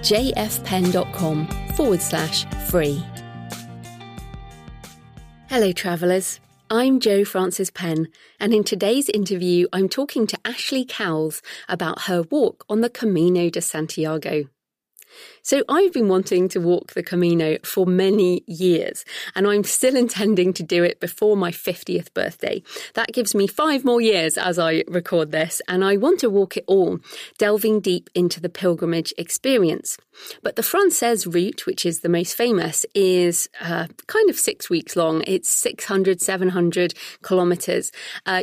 jfpenn.com/free. Hello travellers, I'm Jo Francés Penn, and in today's interview I'm talking to Ashley Cowles about her walk on the Camino de Santiago. So I've been wanting to walk the Camino for many years, and I'm still intending to do it before my 50th birthday. That gives me 5 more years as I record this, and I want to walk it all, delving deep into the pilgrimage experience. But the Francés route, which is the most famous, is kind of 6 weeks long. It's 600, 700 kilometres.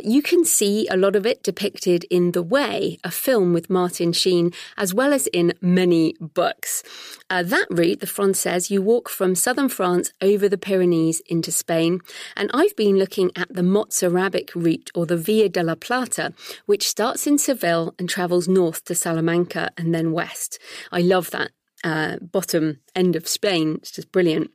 You can see a lot of it depicted in The Way, a film with Martin Sheen, as well as in many books. That route, the Francés, you walk from southern France over the Pyrenees into Spain. And I've been looking at the Mozarabic route, or the Vía de la Plata, which starts in Seville and travels north to Salamanca and then west. I love that bottom end of Spain. It's just brilliant.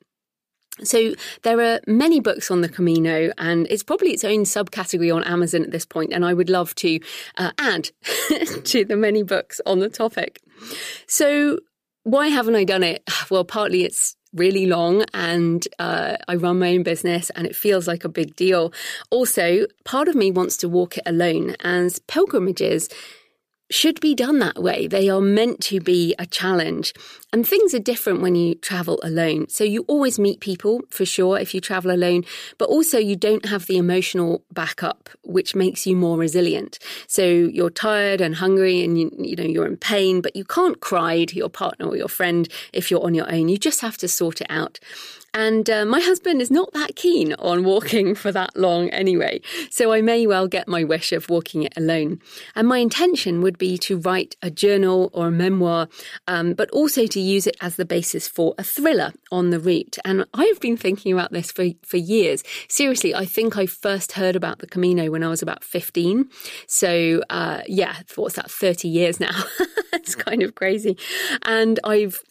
So there are many books on the Camino, and it's probably its own subcategory on Amazon at this point, and I would love to add to the many books on the topic. So why haven't I done it? Well, partly it's really long, and I run my own business and it feels like a big deal. Also, part of me wants to walk it alone, as pilgrimages should be done that way. They are meant to be a challenge, and things are different when you travel alone. So you always meet people, for sure, if you travel alone, but also you don't have the emotional backup, which makes you more resilient. So you're tired and hungry, and you know you're in pain, but you can't cry to your partner or your friend if you're on your own. You just have to sort it out. And my husband is not that keen on walking for that long anyway, so I may well get my wish of walking it alone. And my intention would be to write a journal or a memoir, but also to use it as the basis for a thriller on the route. And I've been thinking about this for years. Seriously, I think I first heard about the Camino when I was about 15. So yeah, what's that, 30 years now? It's kind of crazy. And I've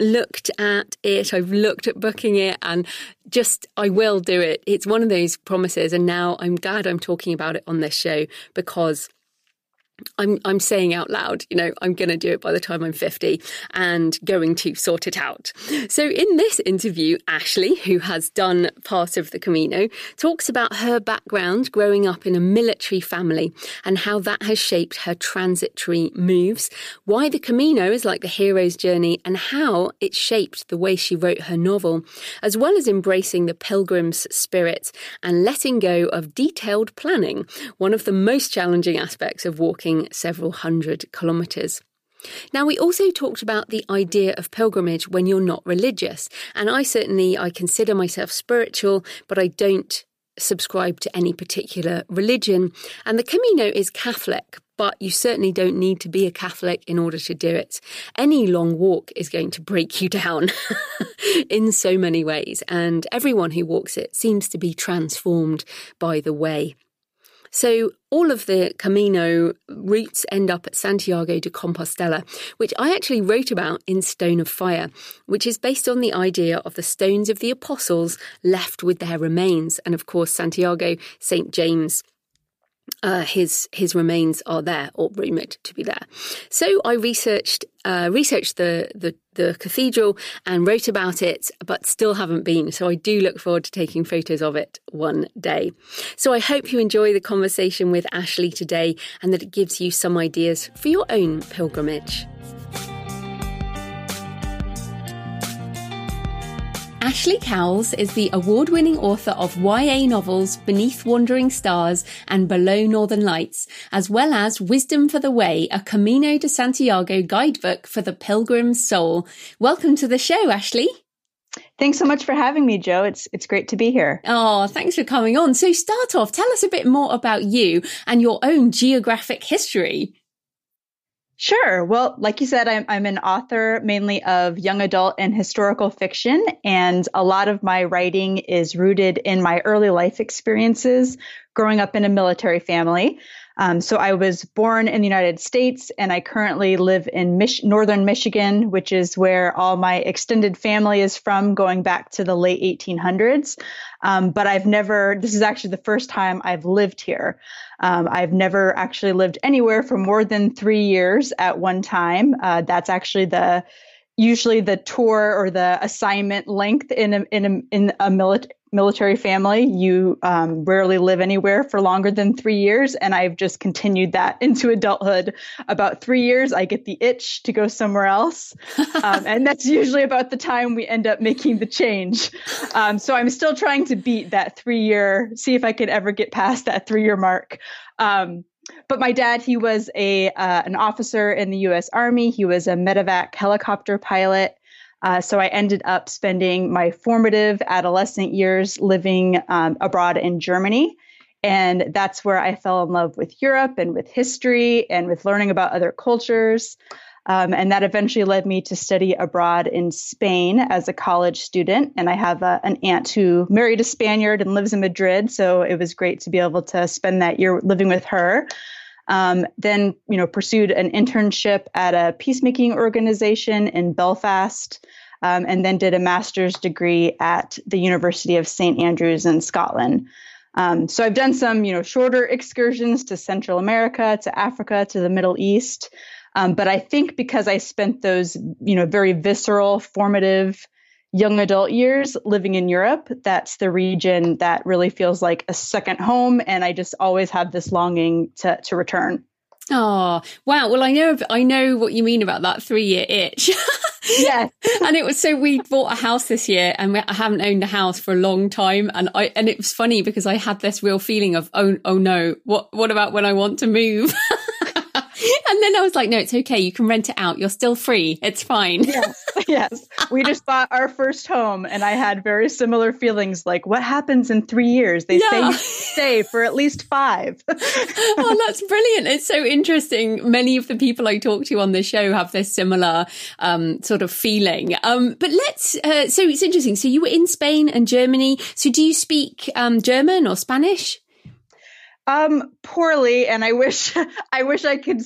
looked at it, I've looked at booking it, and just I will do it. It's one of those promises, and now I'm glad I'm talking about it on this show, because I'm saying out loud, you know, I'm going to do it by the time I'm 50 and going to sort it out. So in this interview, Ashley, who has done part of the Camino, talks about her background growing up in a military family and how that has shaped her transitory moves, why the Camino is like the hero's journey and how it shaped the way she wrote her novel, as well as embracing the pilgrim's spirit and letting go of detailed planning, one of the most challenging aspects of walking several hundred kilometres. Now, we also talked about the idea of pilgrimage when you're not religious, and I consider myself spiritual, but I don't subscribe to any particular religion. And the Camino is Catholic, but you certainly don't need to be a Catholic in order to do it. Any long walk is going to break you down in so many ways, and everyone who walks it seems to be transformed by the way. So all of the Camino routes end up at Santiago de Compostela, which I actually wrote about in Stone of Fire, which is based on the idea of the stones of the apostles left with their remains. And of course, Santiago, St. James, his remains are there, or rumoured to be there. So I researched the cathedral and wrote about it, but still haven't been. So I do look forward to taking photos of it one day. So I hope you enjoy the conversation with Ashley today, and that it gives you some ideas for your own pilgrimage. Ashley Cowles is the award-winning author of YA novels Beneath Wandering Stars and Below Northern Lights, as well as Wisdom for the Way, a Camino de Santiago guidebook for the pilgrim's soul. Welcome to the show, Ashley. Thanks so much for having me, Jo. It's great to be here. Oh, thanks for coming on. So start off, tell us a bit more about you and your own geographic history. Sure. Well, like you said, I'm an author mainly of young adult and historical fiction, and a lot of my writing is rooted in my early life experiences growing up in a military family. So I was born in the United States, and I currently live in northern Michigan, which is where all my extended family is from, going back to the late 1800s. But this is actually the first time I've lived here. I've never actually lived anywhere for more than 3 years at one time. That's actually usually the tour or the assignment length in a military family. You rarely live anywhere for longer than 3 years. And I've just continued that into adulthood. About 3 years, I get the itch to go somewhere else. And that's usually about the time we end up making the change. So I'm still trying to beat that 3 year, see if I could ever get past that 3 year mark. But my dad, he was an officer in the U.S. Army. He was a medevac helicopter pilot. So I ended up spending my formative adolescent years living abroad in Germany. And that's where I fell in love with Europe and with history and with learning about other cultures. And that eventually led me to study abroad in Spain as a college student. And I have an aunt who married a Spaniard and lives in Madrid. So it was great to be able to spend that year living with her. Then, pursued an internship at a peacemaking organization in Belfast, and then did a master's degree at the University of St. Andrews in Scotland. So I've done some, shorter excursions to Central America, to Africa, to the Middle East. But I think because I spent those, very visceral, formative young adult years living in Europe, that's the region that really feels like a second home. And I just always have this longing to return. Oh, wow. Well, I know what you mean about that 3 year itch. Yeah. And it was, so we bought a house this year, and I haven't owned a house for a long time. And it was funny because I had this real feeling of, oh no, what about when I want to move? And then I was like, no, it's okay. You can rent it out. You're still free. It's fine. Yes. We just bought our first home, and I had very similar feelings like, what happens in 3 years? They say you stay for at least five. Oh, that's brilliant. It's so interesting. Many of the people I talk to on the show have this similar sort of feeling. But so it's interesting. So you were in Spain and Germany. So do you speak German or Spanish? Poorly. And I wish I could,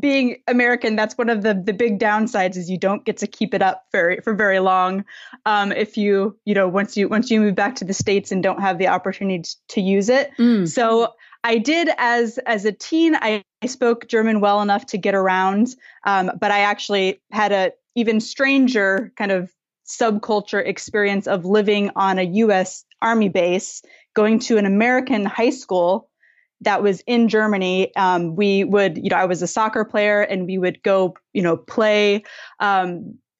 being American, that's one of the big downsides is you don't get to keep it up for very long. If you, once you move back to the States and don't have the opportunity to use it. So I did as a teen, I spoke German well enough to get around. But I actually had a even stranger kind of subculture experience of living on a U.S. Army base, going to an American high school that was in Germany. We would, I was a soccer player, and we would go, play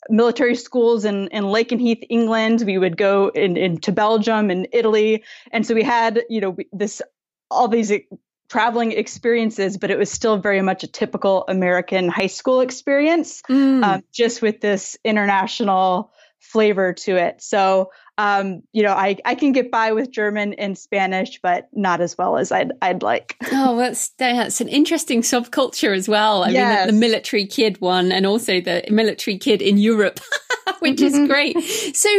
military schools in Lakenheath, England. We would go into Belgium and Italy. And so we had, all these traveling experiences, but it was still very much a typical American high school experience, just with this international flavor to it. So, I can get by with German and Spanish, but not as well as I'd like. Oh, that's an interesting subculture as well. I mean, the military kid one, and also the military kid in Europe, which is great. So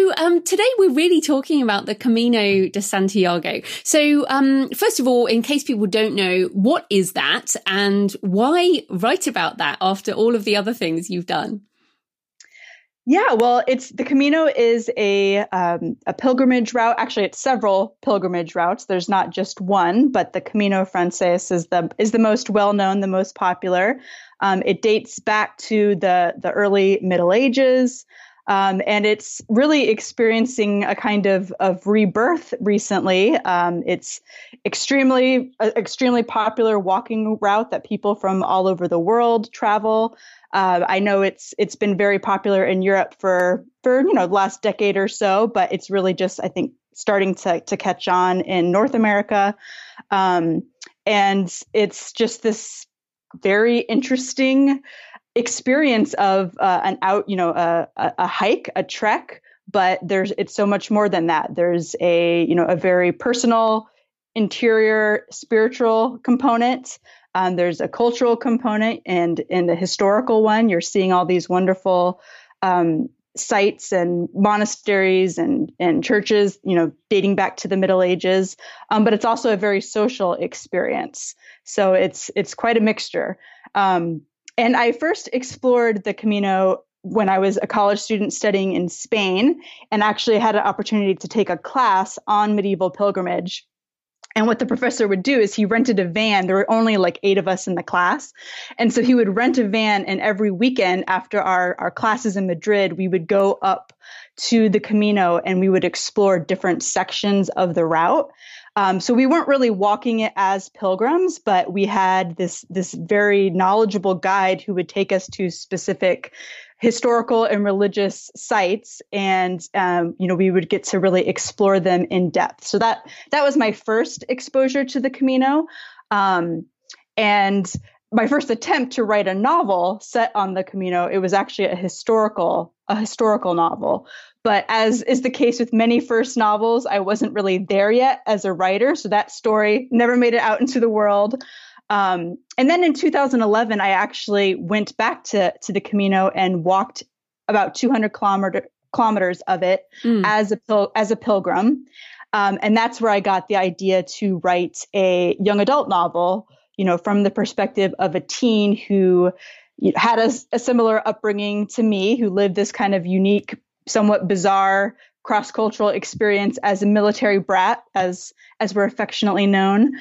today we're really talking about the Camino de Santiago. So first of all, in case people don't know, what is that and why write about that after all of the other things you've done? Yeah, well, the Camino is a pilgrimage route. Actually, it's several pilgrimage routes. There's not just one, but the Camino Francés is the most well-known, the most popular. It dates back to the early Middle Ages, and it's really experiencing a kind of rebirth recently. It's extremely popular walking route that people from all over the world travel. I know it's been very popular in Europe for the last decade or so, but it's really just, I think, starting to catch on in North America. And it's just this very interesting experience of a hike, a trek, but it's so much more than that. There's a very personal, interior, spiritual component. There's a cultural component and in a historical one. You're seeing all these wonderful sites and monasteries and churches, you know, dating back to the Middle Ages. But it's also a very social experience. So it's quite a mixture. And I first explored the Camino when I was a college student studying in Spain, and actually had an opportunity to take a class on medieval pilgrimage. And what the professor would do is he rented a van. There were only like 8 of us in the class. And so he would rent a van, and every weekend after our classes in Madrid, we would go up to the Camino and we would explore different sections of the route. So we weren't really walking it as pilgrims, but we had this very knowledgeable guide who would take us to specific historical and religious sites, and we would get to really explore them in depth. So that was my first exposure to the Camino, and my first attempt to write a novel set on the Camino. It was actually a historical novel, but as is the case with many first novels, I wasn't really there yet as a writer, so that story never made it out into the world. And then in 2011, I actually went back to the Camino and walked about 200 kilometers of it as a pilgrim. And that's where I got the idea to write a young adult novel, you know, from the perspective of a teen who had a similar upbringing to me, who lived this kind of unique, somewhat bizarre cross-cultural experience as a military brat, as we're affectionately known.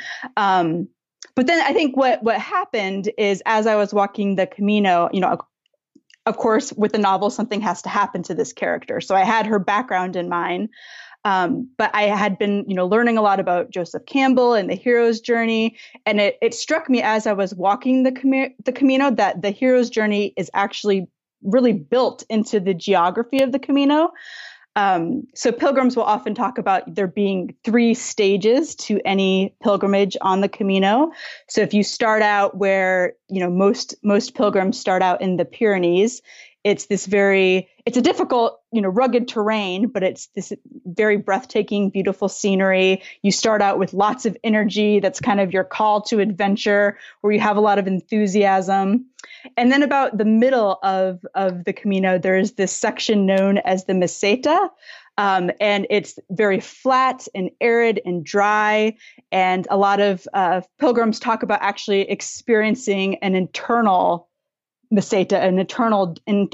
But then I think what happened is, as I was walking the Camino, you know, of course, with the novel, something has to happen to this character. So I had her background in mind. But I had been, you know, learning a lot about Joseph Campbell and the hero's journey. And it struck me as I was walking the Camino that the hero's journey is actually really built into the geography of the Camino. So pilgrims will often talk about there being 3 stages to any pilgrimage on the Camino. So if you start out where, you know, most pilgrims start out in the Pyrenees, it's a difficult, you know, rugged terrain, but it's this very breathtaking, beautiful scenery. You start out with lots of energy. That's kind of your call to adventure, where you have a lot of enthusiasm. And then about the middle of the Camino, there is this section known as the Meseta. And it's very flat and arid and dry. And a lot of pilgrims talk about actually experiencing an internal Meseta, an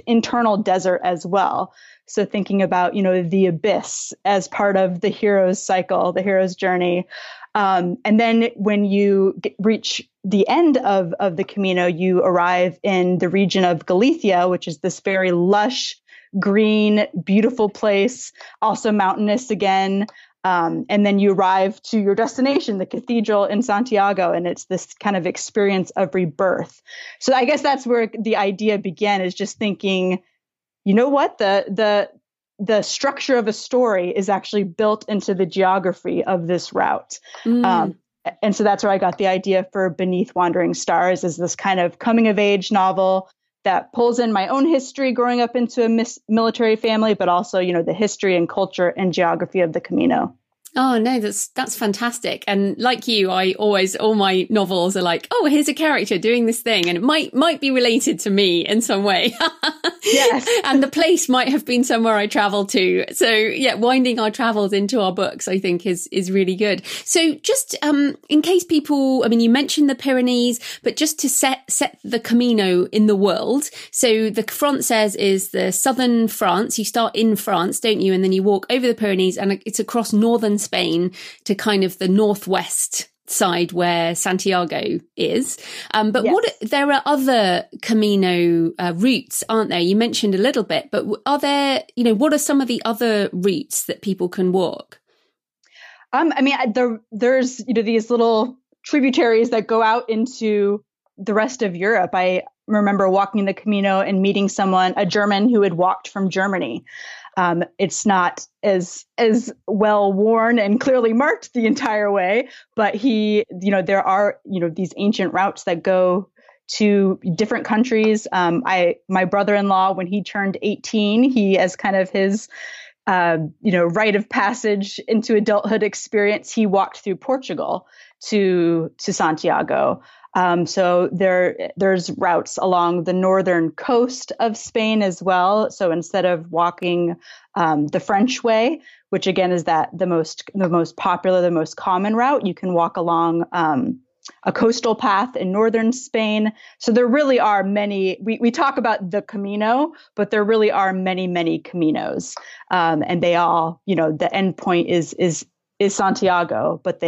internal desert as well. So thinking about, you know, the abyss as part of the hero's cycle, the hero's journey. And then when you reach the end of the Camino, you arrive in the region of Galicia, which is this very lush, green, beautiful place, also mountainous again. And then you arrive to your destination, the cathedral in Santiago, and it's this kind of experience of rebirth. So I guess that's where the idea began, is just thinking, you know what, the structure of a story is actually built into the geography of this route. And so that's where I got the idea for Beneath Wandering Stars, as this kind of coming of age novel that pulls in my own history growing up into a military family, but also, you know, the history and culture and geography of the Camino. Oh, no, that's fantastic. And like you, all my novels are like, oh, here's a character doing this thing, and it might be related to me in some way. Yes. And the place might have been somewhere I traveled to. So yeah, winding our travels into our books, I think is really good. So just, in case people, I mean, you mentioned the Pyrenees, but just to set the Camino in the world. So the Francés is the southern France. You start in France, don't you? And then you walk over the Pyrenees, and it's across northern Spain to kind of the northwest side where Santiago is. But yes. There are other Camino routes, aren't there? You mentioned a little bit, but are there, you know, what are some of the other routes that people can walk? I mean, there's, you know, these little tributaries that go out into the rest of Europe. I remember walking the Camino and meeting someone, a German who had walked from Germany. It's not as well worn and clearly marked the entire way, but he, you know, there are, you know, these ancient routes that go to different countries. My brother-in-law, when he turned 18, he, as kind of his, you know, rite of passage into adulthood experience, he walked through Portugal to Santiago. So there's routes along the northern coast of Spain as well. So instead of walking the French way, which again is the most popular, the most common route, you can walk along a coastal path in northern Spain. So there really are many. We talk about the Camino, but there really are many, many Caminos, and they all, the end point is Santiago, but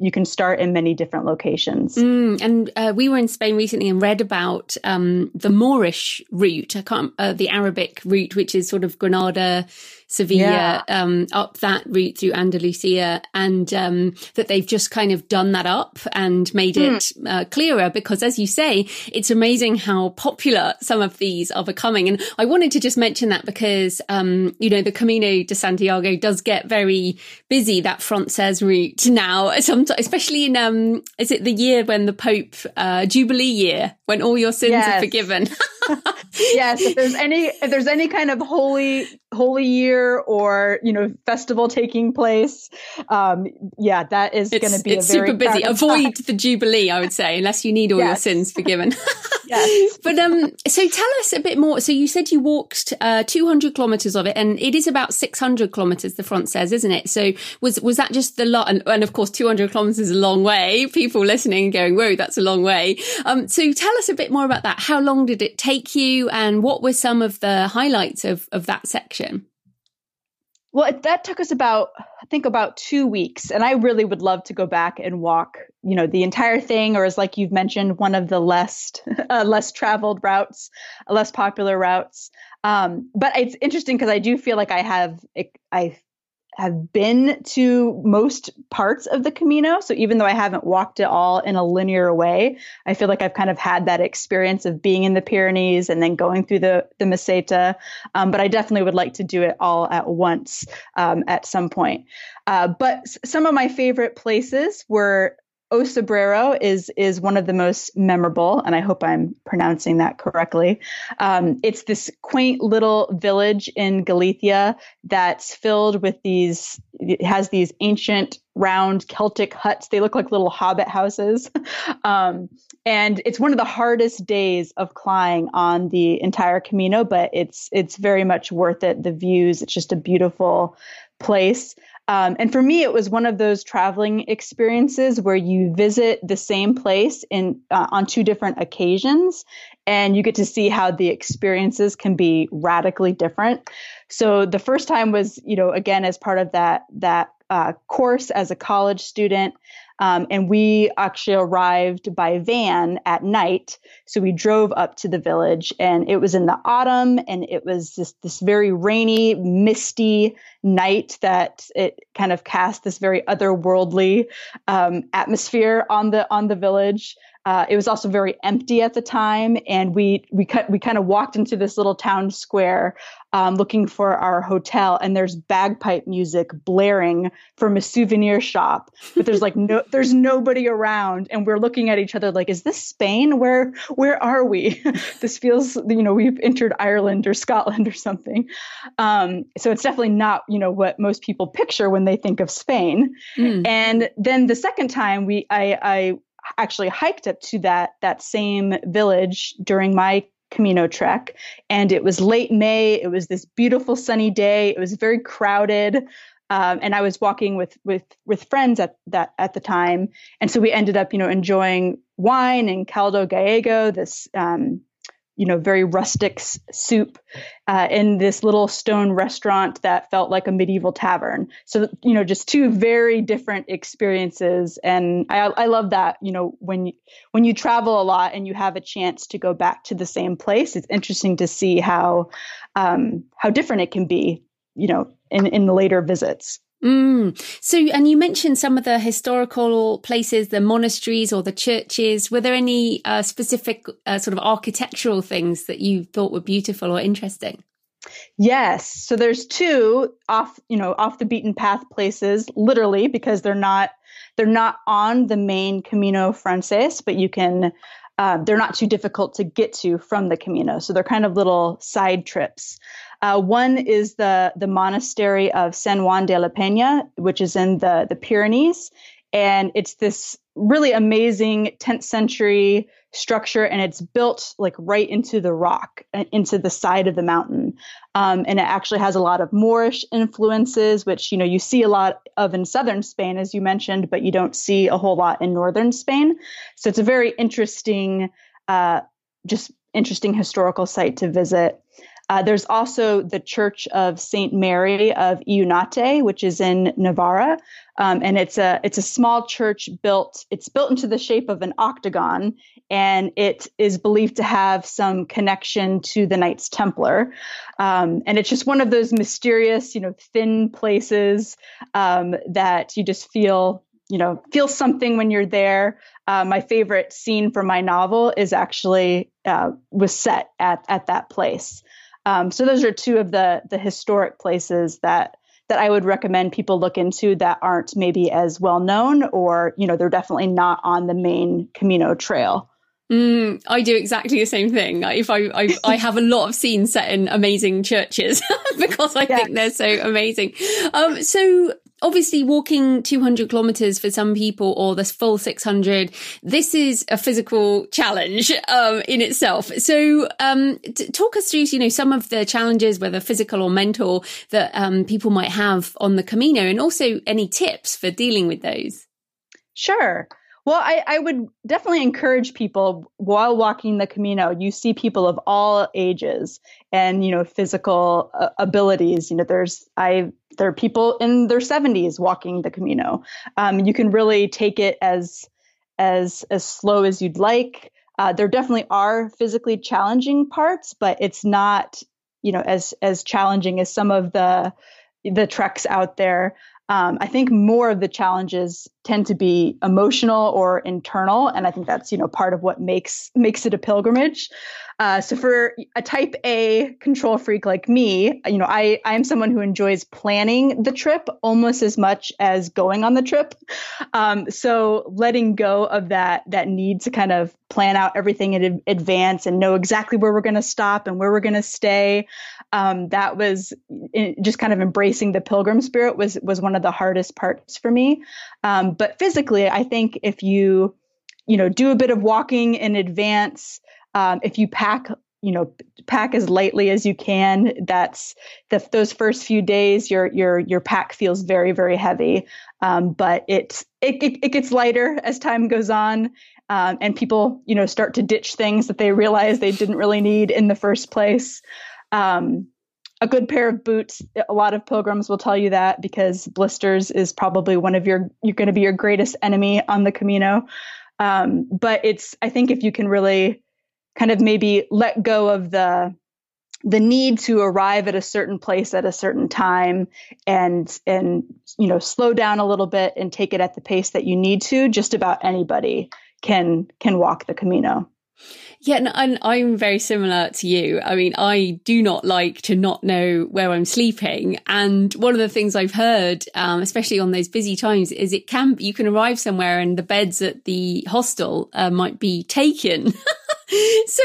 you can start in many different locations. And we were in Spain recently and read about the Moorish route. The Arabic route, which is sort of Granada, Sevilla, up that route through Andalusia, and that they've just kind of done that up and made it clearer, because as you say, it's amazing how popular some of these are becoming. And I wanted to just mention that because, the Camino de Santiago does get very busy, that Francés route now, especially in, is it the year when the Pope, Jubilee year, when all your sins are forgiven? Yes, if there's any kind of holy year or festival taking place, that is going to be it's a very super busy. Avoid the Jubilee, I would say, unless you need all your sins forgiven. Yes, but so tell us a bit more. So you said you walked 200 kilometers of it, and it is about 600 kilometers. The Francés, isn't it? So was that just the lot? And of course, 200 kilometers is a long way. People listening and going, "Whoa, that's a long way." So tell us a bit more about that. How long did it take you, and what were some of the highlights of that section? Well, that took us about 2 weeks, and I really would love to go back and walk, the entire thing, or as like you've mentioned, one of the less traveled routes, less popular routes. But it's interesting because I do feel like I have been to most parts of the Camino. So even though I haven't walked it all in a linear way, I feel like I've kind of had that experience of being in the Pyrenees and then going through the Meseta. But I definitely would like to do it all at once at some point. But some of my favorite places were O Cebreiro is one of the most memorable, and I hope I'm pronouncing that correctly. It's this quaint little village in Galicia that's filled with these ancient round Celtic huts. They look like little hobbit houses. And it's one of the hardest days of climbing on the entire Camino, but it's very much worth it. The views, it's just a beautiful place. And for me, it was one of those traveling experiences where you visit the same place on two different occasions, and you get to see how the experiences can be radically different. So the first time was, again, as part of that course as a college student. And we actually arrived by van at night. So we drove up to the village, and it was in the autumn, and it was just this very rainy, misty night that it kind of cast this very otherworldly atmosphere on the village. It was also very empty at the time, and we kind of walked into this little town square looking for our hotel, and there's bagpipe music blaring from a souvenir shop, but there's there's nobody around, and we're looking at each other like, is this Spain? Where are we? This feels, we've entered Ireland or Scotland or something. So it's definitely not, what most people picture when they think of Spain. And then the second time I actually hiked up to that same village during my Camino trek. And it was late May. It was this beautiful sunny day. It was very crowded. And I was walking with friends at the time. And so we ended up, enjoying wine and Caldo Gallego, this, very rustic soup in this little stone restaurant that felt like a medieval tavern. So, just two very different experiences. And I love that, when you travel a lot and you have a chance to go back to the same place, it's interesting to see how different it can be, in the later visits. So, and you mentioned some of the historical places, the monasteries or the churches. Were there any specific sort of architectural things that you thought were beautiful or interesting? Yes. So there's two off the beaten path places, literally, because they're not on the main Camino Francés, but you can, they're not too difficult to get to from the Camino. So they're kind of little side trips. One is the monastery of San Juan de la Peña, which is in the Pyrenees. And it's this really amazing 10th century structure, and it's built like right into the rock, into the side of the mountain. And it actually has a lot of Moorish influences, which, you know, you see a lot of in southern Spain, as you mentioned, but you don't see a whole lot in northern Spain. So it's a very interesting, just interesting historical site to visit. There's also the Church of Saint Mary of Eunate, which is in Navarra, and it's a small church built. It's built into the shape of an octagon, and it is believed to have some connection to the Knights Templar. And it's just one of those mysterious, you know, thin places that you just feel. You know, feel something when you're there. My favorite scene from my novel is actually was set at that place. So those are two of the historic places that I would recommend people look into that aren't maybe as well known, or, you know, they're definitely not on the main Camino trail. I do exactly the same thing. If I have a lot of scenes set in amazing churches because I think they're so amazing. So obviously walking 200 kilometers for some people, or this full 600, this is a physical challenge in itself. So talk us through, you know, some of the challenges, whether physical or mental, that people might have on the Camino, and also any tips for dealing with those. Sure. Well, I would definitely encourage people while walking the Camino. You see people of all ages and, you know, physical abilities. You know, there are people in their 70s walking the Camino. You can really take it as slow as you'd like. There definitely are physically challenging parts, but it's not, you know, as challenging as some of the treks out there. I think more of the challenges tend to be emotional or internal, and I think that's, you know, part of what makes it a pilgrimage. So for a type A control freak like me, you know, I'm someone who enjoys planning the trip almost as much as going on the trip. So letting go of that need to kind of plan out everything in advance and know exactly where we're going to stop and where we're going to stay, that was just kind of embracing the pilgrim spirit was one of the hardest parts for me. But physically, I think if you do a bit of walking in advance, if you pack as lightly as you can, those first few days, your pack feels very, very heavy. But it gets lighter as time goes on. And people, you know, start to ditch things that they realize they didn't really need in the first place. A good pair of boots. A lot of pilgrims will tell you that, because blisters is probably you're going to be your greatest enemy on the Camino. But I think if you can really kind of maybe let go of the need to arrive at a certain place at a certain time and, you know, slow down a little bit and take it at the pace that you need to, just about anybody can walk the Camino. Yeah, and I'm very similar to you. I mean, I do not like to not know where I'm sleeping. And one of the things I've heard, especially on those busy times, is you can arrive somewhere and the beds at the hostel might be taken. So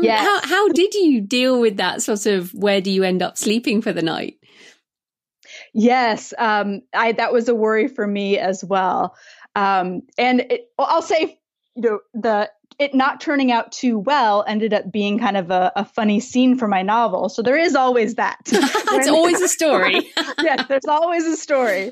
yes. How did you deal with that sort of, where do you end up sleeping for the night? Yes, that was a worry for me as well. I'll say, you know, it not turning out too well ended up being kind of a funny scene for my novel. So there is always that. It's always a story. Yes, there's always a story.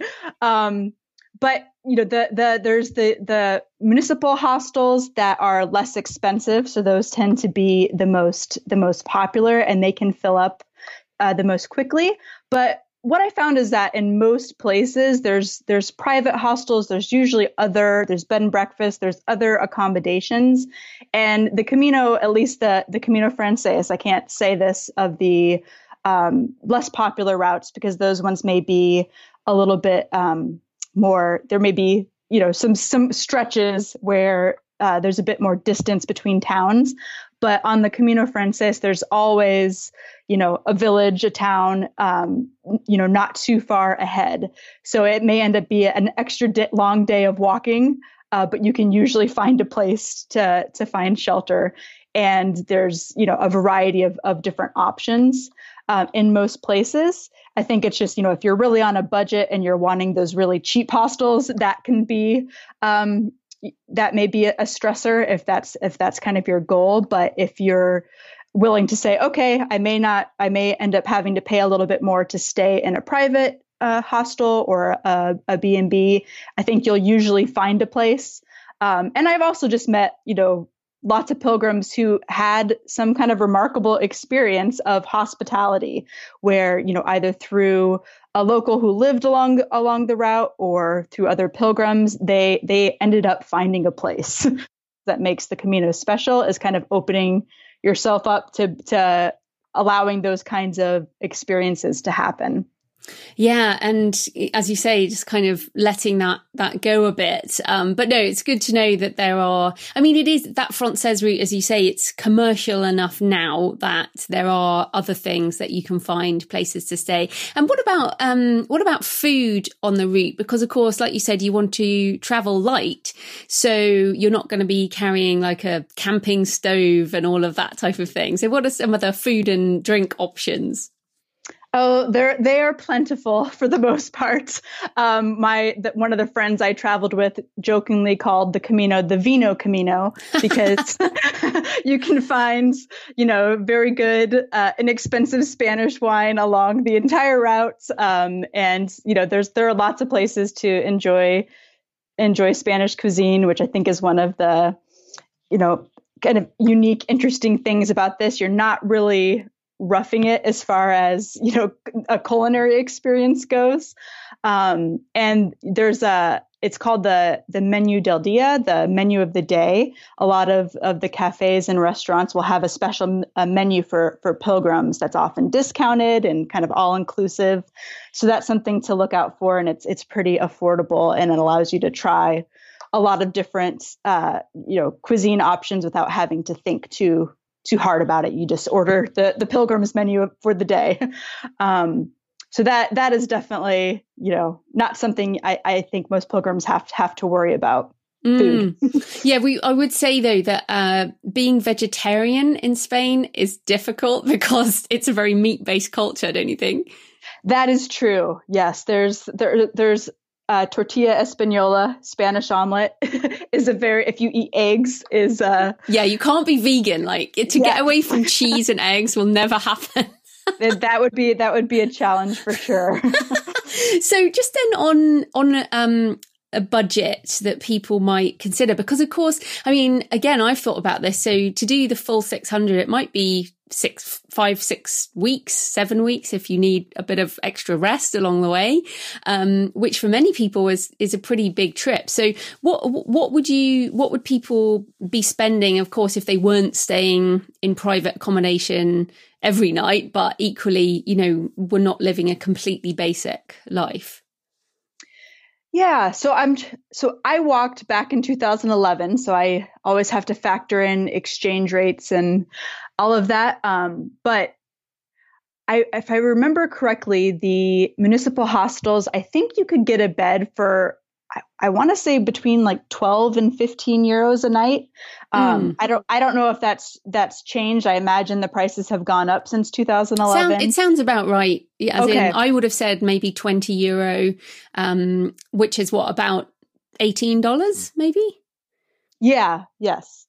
But, you know, there's the municipal hostels that are less expensive. So those tend to be the most popular, and they can fill up the most quickly. But what I found is that in most places, there's private hostels, there's usually there's bed and breakfast, there's other accommodations. And the Camino, at least the Camino Francés, I can't say this of the less popular routes, because those ones may be a little bit more, there may be, you know, some stretches where there's a bit more distance between towns. But on the Camino Francés, there's always, you know, a village, a town, you know, not too far ahead. So it may end up being an extra long day of walking, but you can usually find a place to find shelter. And there's, you know, a variety of different options. in most places. I think it's just, you know, if you're really on a budget and you're wanting those really cheap hostels, that can be, that may be a stressor if that's kind of your goal. But if you're willing to say, okay, I may end up having to pay a little bit more to stay in a private hostel or a B&B, I think you'll usually find a place. And I've also just met, you know, lots of pilgrims who had some kind of remarkable experience of hospitality where, you know, either through a local who lived along the route or through other pilgrims, they ended up finding a place. That makes the Camino special is kind of opening yourself up to allowing those kinds of experiences to happen. Yeah. And as you say, just kind of letting that go a bit. But no, it's good to know that there are, I mean, it is that Francés route, as you say, it's commercial enough now that there are other things that you can find places to stay. And what about food on the route? Because of course, like you said, you want to travel light. So you're not going to be carrying like a camping stove and all of that type of thing. So what are some of the food and drink options? Oh, they are plentiful for the most part. One of the friends I traveled with jokingly called the Camino the Vino Camino because you can find, you know, very good, inexpensive Spanish wine along the entire route. And you know, there are lots of places to enjoy Spanish cuisine, which I think is one of the, you know, kind of unique, interesting things about this. You're not really roughing it as far as, you know, a culinary experience goes. And there's it's called the Menu del Dia, the menu of the day. A lot of the cafes and restaurants will have a special menu for pilgrims that's often discounted and kind of all inclusive. So that's something to look out for. And it's pretty affordable and it allows you to try a lot of different, you know, cuisine options without having to think too hard about it. You just order the pilgrim's menu for the day. So that is definitely, you know, not something I think most pilgrims have to worry about. Food. Yeah, I would say though that being vegetarian in Spain is difficult because it's a very meat-based culture, don't you think? That is true. Yes, there's tortilla española, Spanish omelet, is if you eat eggs is you can't be vegan. Like get away from cheese and eggs will never happen. that would be a challenge for sure. So just then on a budget that people might consider, because of course, I mean, again, I've thought about this. So to do the full 600, it might be 7 weeks if you need a bit of extra rest along the way, which for many people is a pretty big trip. So what would people be spending, of course, if they weren't staying in private accommodation every night, but equally, you know, we're not living a completely basic life? Yeah. So I walked back in 2011. So I always have to factor in exchange rates and all of that. But if I remember correctly, the municipal hostels, I think you could get a bed for, I want to say between like 12 and 15 euros a night. I don't know if that's changed. I imagine the prices have gone up since 2011. It sounds about right. Yeah, as okay. In, I would have said maybe 20 euro, which is what, about $18 maybe? Yeah. Yes.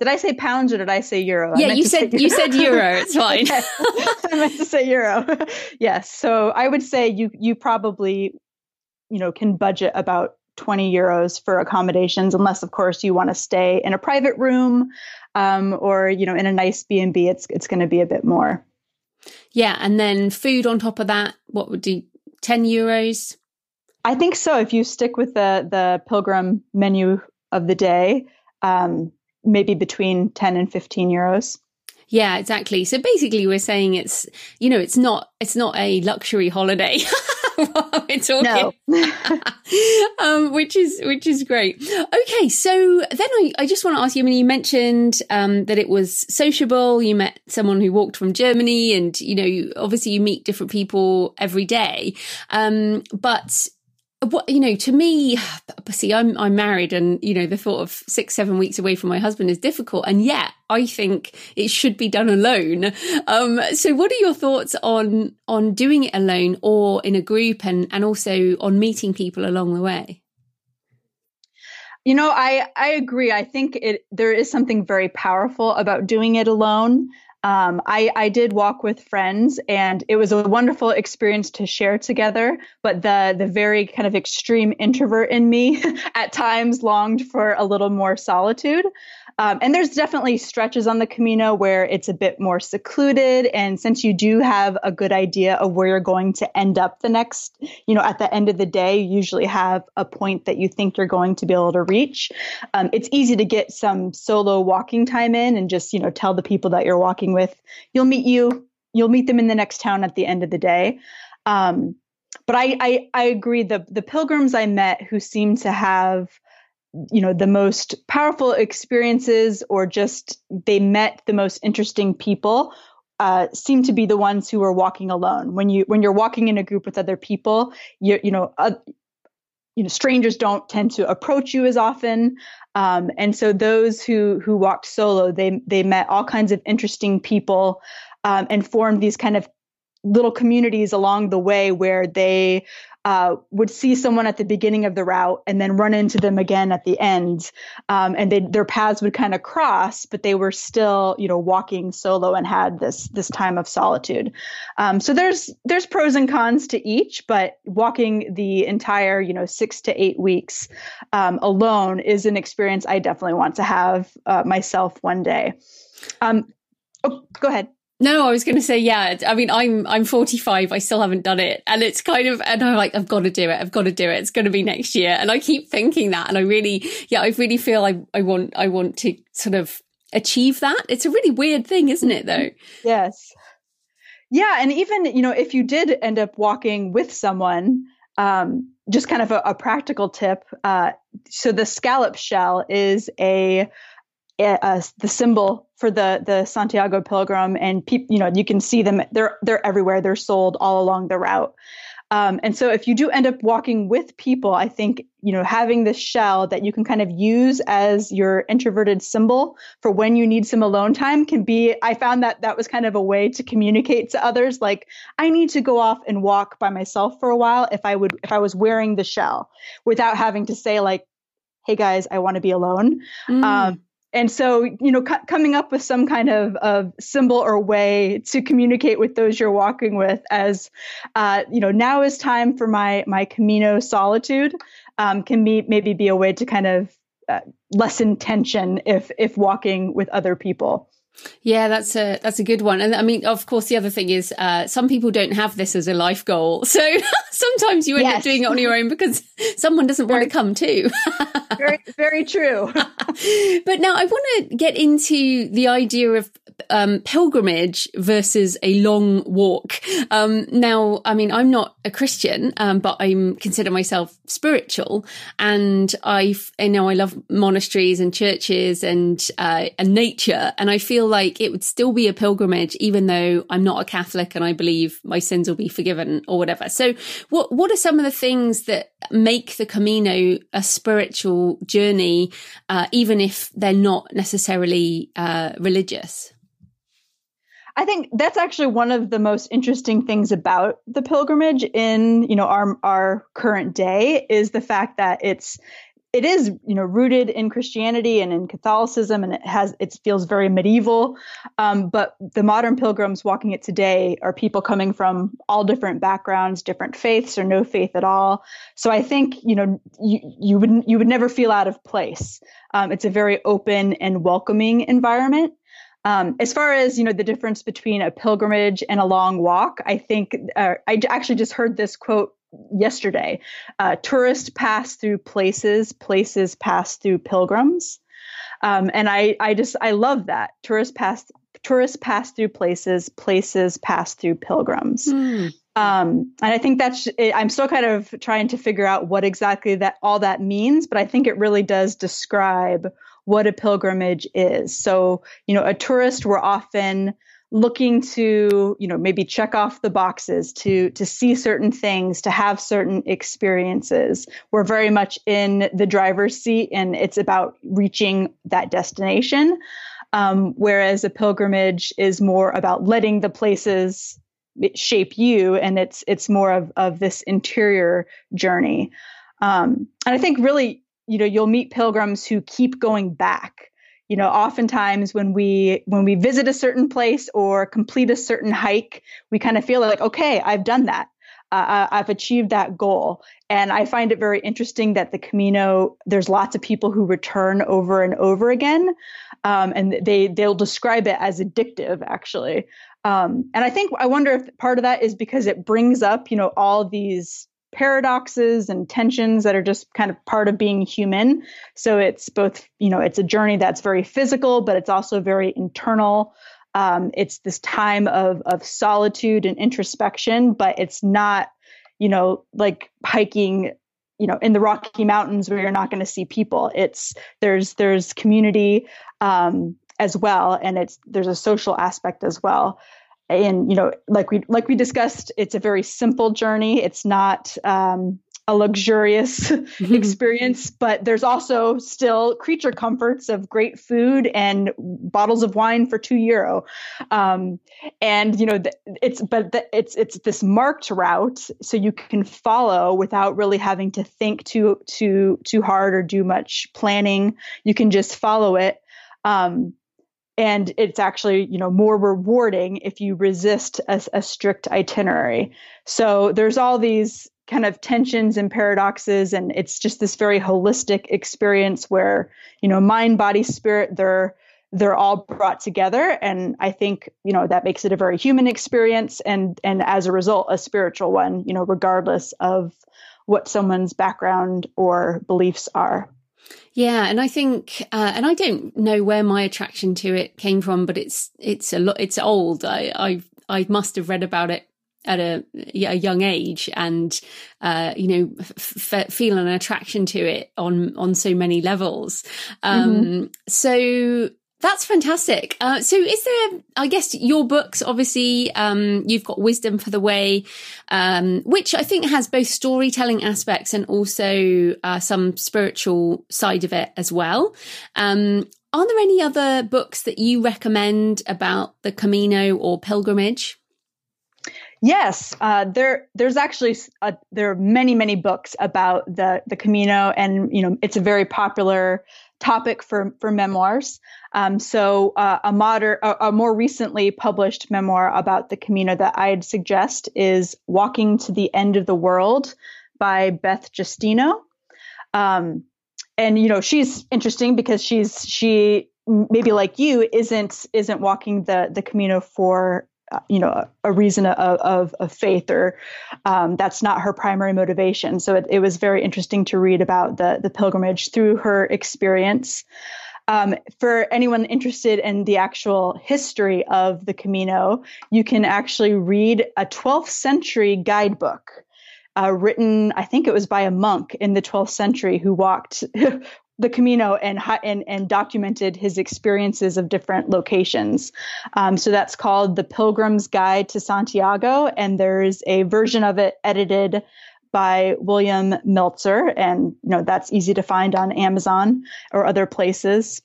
Did I say pounds or did I say euro? Yeah, you said euro. It's fine. Okay. I meant to say euro. Yes. So I would say you probably, you know, can budget about 20 euros for accommodations, unless, of course, you want to stay in a private room, or, you know, in a nice B&B, it's going to be a bit more. Yeah. And then food on top of that, what would do 10 euros? I think so. If you stick with the pilgrim menu of the day, maybe between 10 and 15 euros. Yeah, exactly. So basically we're saying it's, you know, it's not a luxury holiday. We're talking, no. Which is great. Okay, so then I just want to ask you, I mean, you mentioned that it was sociable. You met someone who walked from Germany and, you know, obviously you meet different people every day. But What, you know, to me, see, I'm married, and you know, the thought of 6-7 weeks away from my husband is difficult, and yet I think it should be done alone. So, what are your thoughts on doing it alone or in a group, and also on meeting people along the way? You know, I agree. I think there is something very powerful about doing it alone. I did walk with friends, and it was a wonderful experience to share together, but the very kind of extreme introvert in me at times longed for a little more solitude. And there's definitely stretches on the Camino where it's a bit more secluded. And since you do have a good idea of where you're going to end up the next, you know, at the end of the day, you usually have a point that you think you're going to be able to reach. It's easy to get some solo walking time in and just, you know, tell the people that you're walking with, you'll meet them in the next town at the end of the day. But I agree. The pilgrims I met who seem to have, you know, the most powerful experiences, or just they met the most interesting people, seem to be the ones who are walking alone. When you're walking in a group with other people, you know, strangers don't tend to approach you as often. And so those who walked solo, they met all kinds of interesting people, and formed these kind of little communities along the way where they would see someone at the beginning of the route and then run into them again at the end. And their paths would kind of cross, but they were still, you know, walking solo and had this time of solitude. So there's pros and cons to each, but walking the entire, you know, 6 to 8 weeks alone is an experience I definitely want to have myself one day. Oh, go ahead. No, I was going to say, yeah, I mean, I'm 45. I still haven't done it. And it's kind of, and I'm like, I've got to do it. I've got to do it. It's going to be next year. And I keep thinking that. And I really feel I want to sort of achieve that. It's a really weird thing, isn't it, though? Yes. Yeah. And even, you know, if you did end up walking with someone, just kind of a practical tip. So the scallop shell is the symbol for the Santiago pilgrim, and you know, you can see them, they're everywhere, they're sold all along the route, and so if you do end up walking with people, I think, you know, having this shell that you can kind of use as your introverted symbol for when you need some alone time can be, I found that was kind of a way to communicate to others, like, I need to go off and walk by myself for a while, if I was wearing the shell, without having to say, like, hey guys, I want to be alone. And so, you know, coming up with some kind of symbol or way to communicate with those you're walking with as, you know, now is time for my Camino solitude, can maybe be a way to kind of lessen tension if walking with other people. Yeah, that's a good one. And I mean, of course, the other thing is some people don't have this as a life goal. So sometimes you end up doing it on your own because someone doesn't want to come too. Very, very true. But now I want to get into the idea of pilgrimage versus a long walk. Now, I mean, I'm not a Christian, but I consider myself spiritual, and I love monasteries and churches and nature, and I feel like it would still be a pilgrimage, even though I'm not a Catholic and I believe my sins will be forgiven or whatever. So what are some of the things that make the Camino a spiritual journey, even if they're not necessarily religious? I think that's actually one of the most interesting things about the pilgrimage in, you know, our current day, is the fact that it is, you know, rooted in Christianity and in Catholicism, and it feels very medieval. But the modern pilgrims walking it today are people coming from all different backgrounds, different faiths, or no faith at all. So I think, you know, you would never feel out of place. It's a very open and welcoming environment. As far as, you know, the difference between a pilgrimage and a long walk, I think I actually just heard this quote yesterday. Tourists pass through places pass through pilgrims. And I love that. Tourists pass through places pass through pilgrims. And I think that's it. I'm still kind of trying to figure out what exactly all that means, but I think it really does describe what a pilgrimage is. So, you know, a tourist were often looking to, you know, maybe check off the boxes, to see certain things, to have certain experiences. We're very much in the driver's seat, and it's about reaching that destination. Whereas a pilgrimage is more about letting the places shape you, and it's more of this interior journey. And I think really, you know, you'll meet pilgrims who keep going back. You know, oftentimes when we visit a certain place or complete a certain hike, we kind of feel like, okay, I've done that. I've achieved that goal. And I find it very interesting that the Camino, there's lots of people who return over and over again. And they'll describe it as addictive, actually. And I wonder if part of that is because it brings up, you know, all these paradoxes and tensions that are just kind of part of being human. So it's both, you know, it's a journey that's very physical, but it's also very internal. It's this time of solitude and introspection, but it's not, you know, like hiking, you know, in the Rocky Mountains where you're not going to see people. There's community as well, and there's a social aspect as well. And, you know, like we discussed, it's a very simple journey. It's not a luxurious experience, but there's also still creature comforts of great food and bottles of wine for €2. And, you know, it's this marked route, so you can follow without really having to think too hard or do much planning. You can just follow it. And it's actually, you know, more rewarding if you resist a strict itinerary. So there's all these kind of tensions and paradoxes, and it's just this very holistic experience where, you know, mind, body, spirit, they're all brought together. And I think, you know, that makes it a very human experience, and as a result, a spiritual one, you know, regardless of what someone's background or beliefs are. Yeah, and I think, and I don't know where my attraction to it came from, but it's old. I must have read about it at a young age, and you know, feel an attraction to it on so many levels. So that's fantastic. So is there, I guess your books, obviously, you've got Wisdom for the Way, which I think has both storytelling aspects and also some spiritual side of it as well. Are there any other books that you recommend about the Camino or pilgrimage? Yes, there's actually there are many books about the Camino, and you know, it's a very popular topic for memoirs. So a more recently published memoir about the Camino that I'd suggest is Walking to the End of the World by Beth Justino. And you know, she's interesting because she maybe like you isn't walking the Camino for, you know, a reason of faith, or that's not her primary motivation. So it was very interesting to read about the pilgrimage through her experience. For anyone interested in the actual history of the Camino, you can actually read a 12th century guidebook written, I think it was by a monk in the 12th century who walked the Camino and documented his experiences of different locations. So that's called The Pilgrim's Guide to Santiago, and there's a version of it edited by William Meltzer, and you know, that's easy to find on Amazon or other places.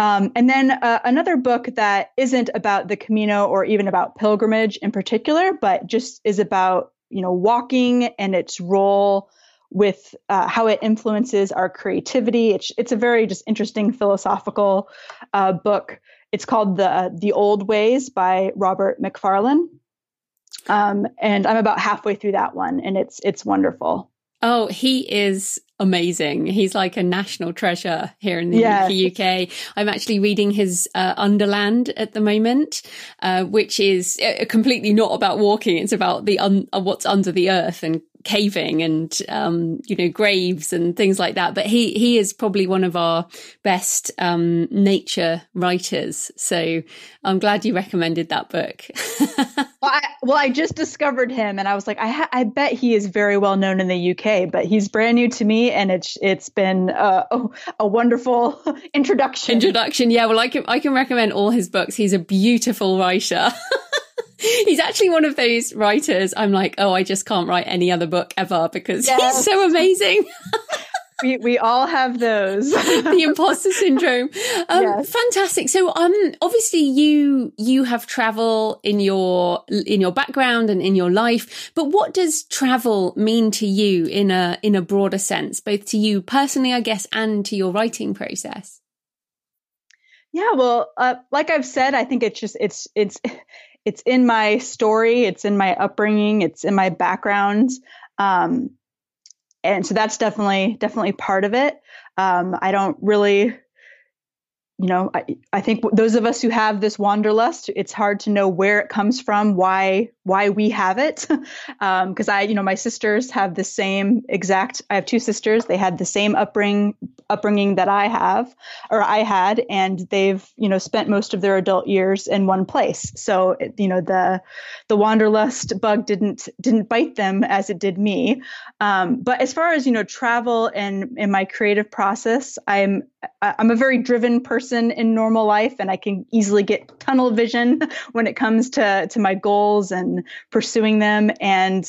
And then another book that isn't about the Camino or even about pilgrimage in particular, but just is about, you know, walking and its role with how it influences our creativity. It's a very just interesting philosophical book. It's called The Old Ways by Robert McFarlane. And I'm about halfway through that one, and it's wonderful. Oh, he is amazing. He's like a national treasure here in the UK. I'm actually reading his Underland at the moment, which is completely not about walking. It's about what's under the earth and caving and, graves and things like that. But he is probably one of our best nature writers. So I'm glad you recommended that book. Well, I just discovered him and I was like, I bet he is very well known in the UK, but he's brand new to me. And it's been a wonderful introduction. Yeah, well, I can recommend all his books. He's a beautiful writer. He's actually one of those writers. I'm like, oh, I just can't write any other book ever because he's so amazing. We all have those. The imposter syndrome. Yes. Fantastic. So obviously you have travel in your background and in your life, but what does travel mean to you in a broader sense, both to you personally, I guess, and to your writing process? Yeah, well, like I've said, I think it's just it's in my story, it's in my upbringing, it's in my background. And so that's definitely part of it. I don't really, I think those of us who have this wanderlust, it's hard to know where it comes from, why we have it. Because my sisters have the same exact, I have two sisters. They had the same upbringing that I had, and they've, spent most of their adult years in one place. So, the wanderlust bug didn't bite them as it did me. But as far as, travel and in my creative process, I'm a very driven person in normal life, and I can easily get tunnel vision when it comes to my goals and pursuing them. And,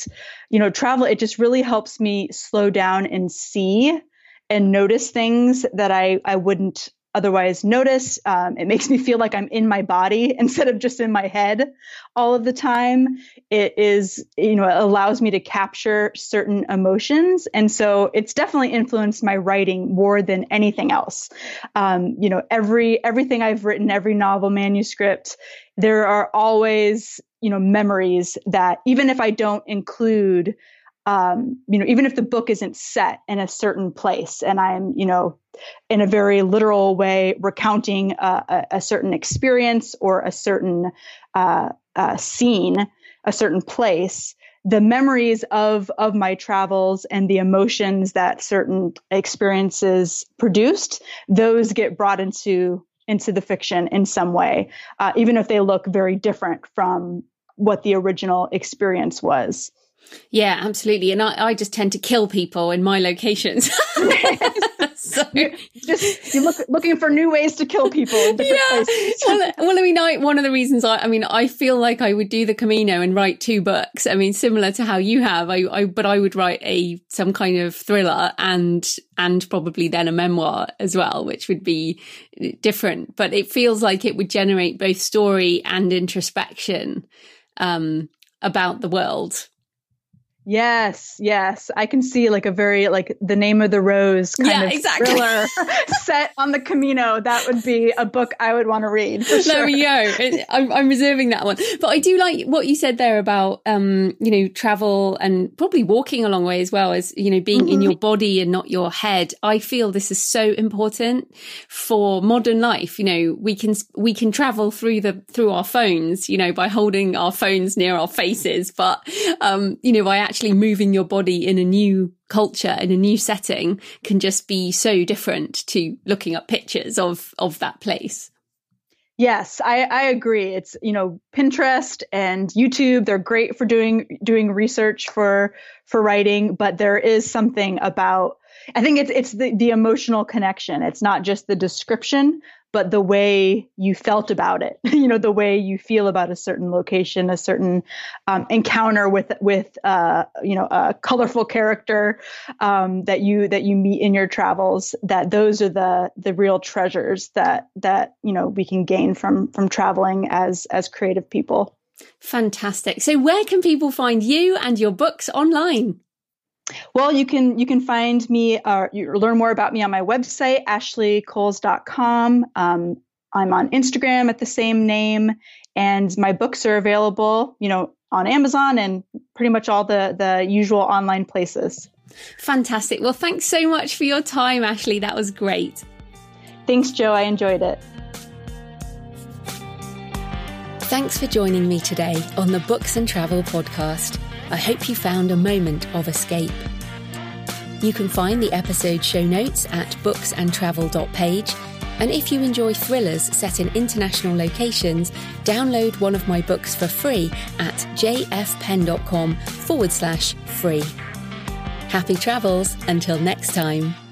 travel, it just really helps me slow down and see and notice things that I wouldn't otherwise notice. It makes me feel like I'm in my body instead of just in my head all of the time. It is, it allows me to capture certain emotions. And so it's definitely influenced my writing more than anything else. Everything I've written, every novel, manuscript, there are always, memories that even if I don't include, even if the book isn't set in a certain place and I'm, in a very literal way recounting a certain experience or a certain scene, a certain place, the memories of my travels and the emotions that certain experiences produced, those get brought into the fiction in some way, even if they look very different from what the original experience was. Yeah, absolutely. And I just tend to kill people in my locations. So. You're looking for new ways to kill people in different places. Well, one of the reasons I feel like I would do the Camino and write two books. Similar to how you have, but I would write some kind of thriller and probably then a memoir as well, which would be different. But it feels like it would generate both story and introspection about the world. Yes. I can see like a very like The Name of the Rose kind of thriller set on the Camino. That would be a book I would want to read. For sure. There we go. I'm reserving that one. But I do like what you said there about, travel and probably walking a long way as well as, being in your body and not your head. I feel this is so important for modern life. We can travel through our phones, by holding our phones near our faces. But, by actually moving your body in a new culture, in a new setting, can just be so different to looking up pictures of that place. Yes, I agree. It's, Pinterest and YouTube, they're great for doing research for writing, but there is something about, I think it's the emotional connection. It's not just the description, but the way you felt about it, the way you feel about a certain location, a certain encounter with a colorful character that you meet in your travels. That those are the real treasures that we can gain from traveling as creative people. Fantastic. So, where can people find you and your books online? Well, you can find me or learn more about me on my website, ashleycowles.com. I'm on Instagram at the same name, and my books are available, on Amazon and pretty much all the usual online places. Fantastic. Well, thanks so much for your time, Ashley. That was great. Thanks, Jo. I enjoyed it. Thanks for joining me today on the Books and Travel podcast. I hope you found a moment of escape. You can find the episode show notes at booksandtravel.page, and if you enjoy thrillers set in international locations, download one of my books for free at jfpenn.com/free. Happy travels until next time.